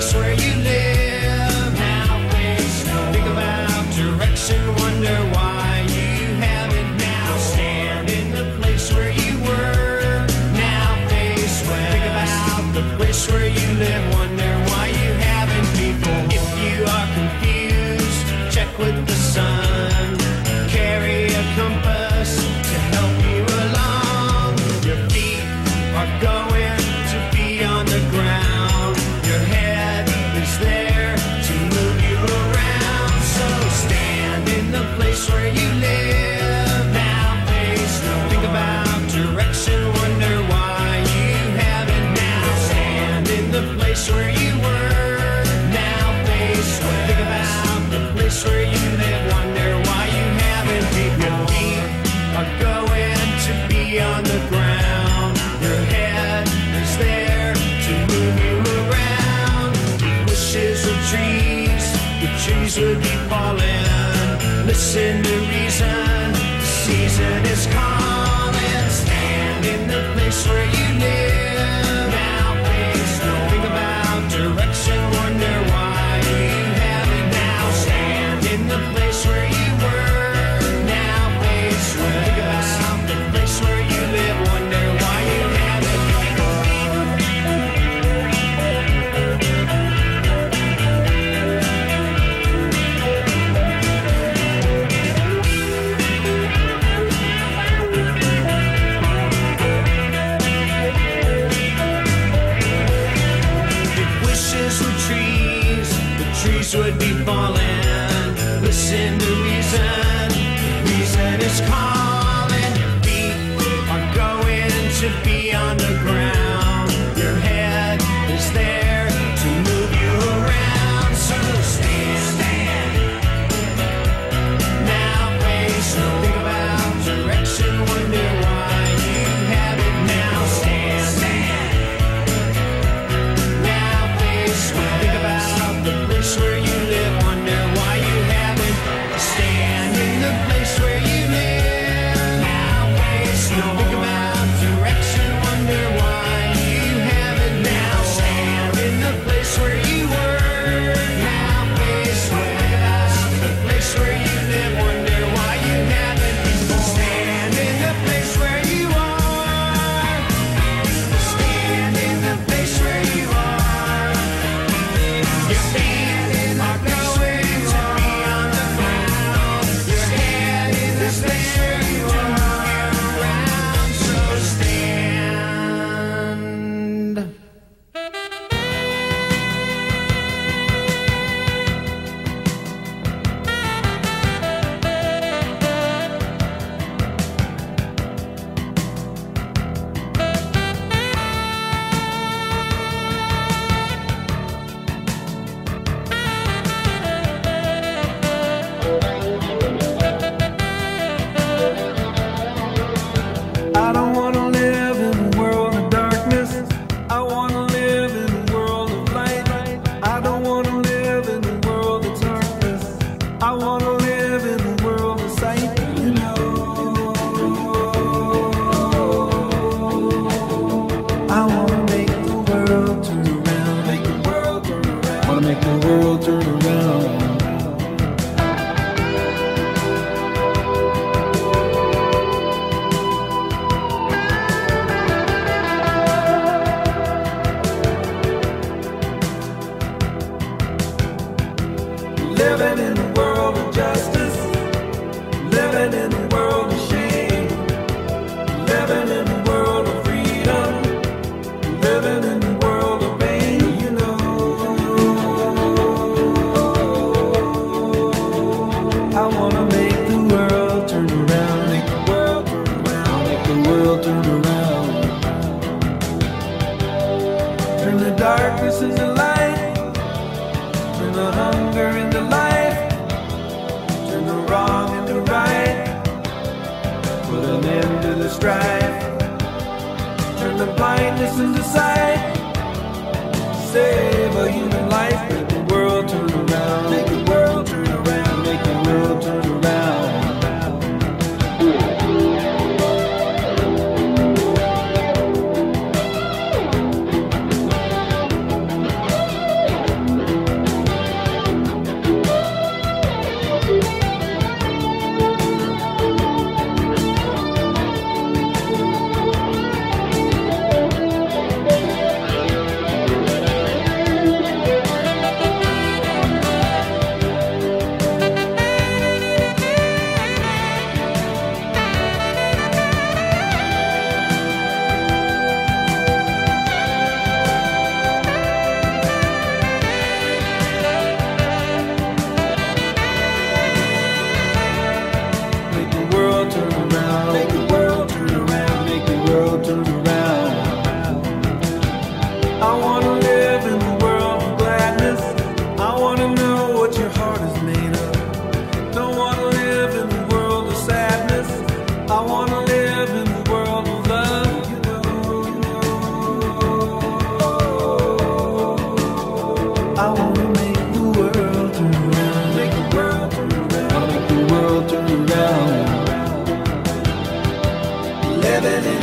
place where you live. Now it's no. Think about direction, wonder why you haven't now. Stand in the place where you were. Now face west. Think about the place where you live, wonder why you haven't before. If you are confused, check with the sun. Carry a compass to help you along. Your feet are going to be on the ground. Where you live now, face no. Think about direction, wonder why you haven't now. Stand in the place where you were. Now face west. Think about the place where you live, wonder why you haven't before. Your feet are going to be on the ground. Your head is there to move you around. Bushes or trees, the trees would be falling. Listen to reason, the season is calling. Stand in the place where you live. Now face no. Think about direction, wonder why you haven't now. Stand in the place where you were. Now face no. Think about the place where you live, wonder why you haven't. Would be falling. Listen to reason is calling. Your feet are going to be on the ground. Your head is there to move you around. So stand. Now face no. Think about direction, wonder why you haven't now. Stand. Now face no. Think about the place where you live, wonder why you haven't. Stand in the place where you live. Now face no. Think about direction, wonder why you haven't now. Stand in the place where you were. Now face no. Think about the place where you live, wonder why you haven't before. Stand in the place where you are. Stand in the place where you are. Your feet living in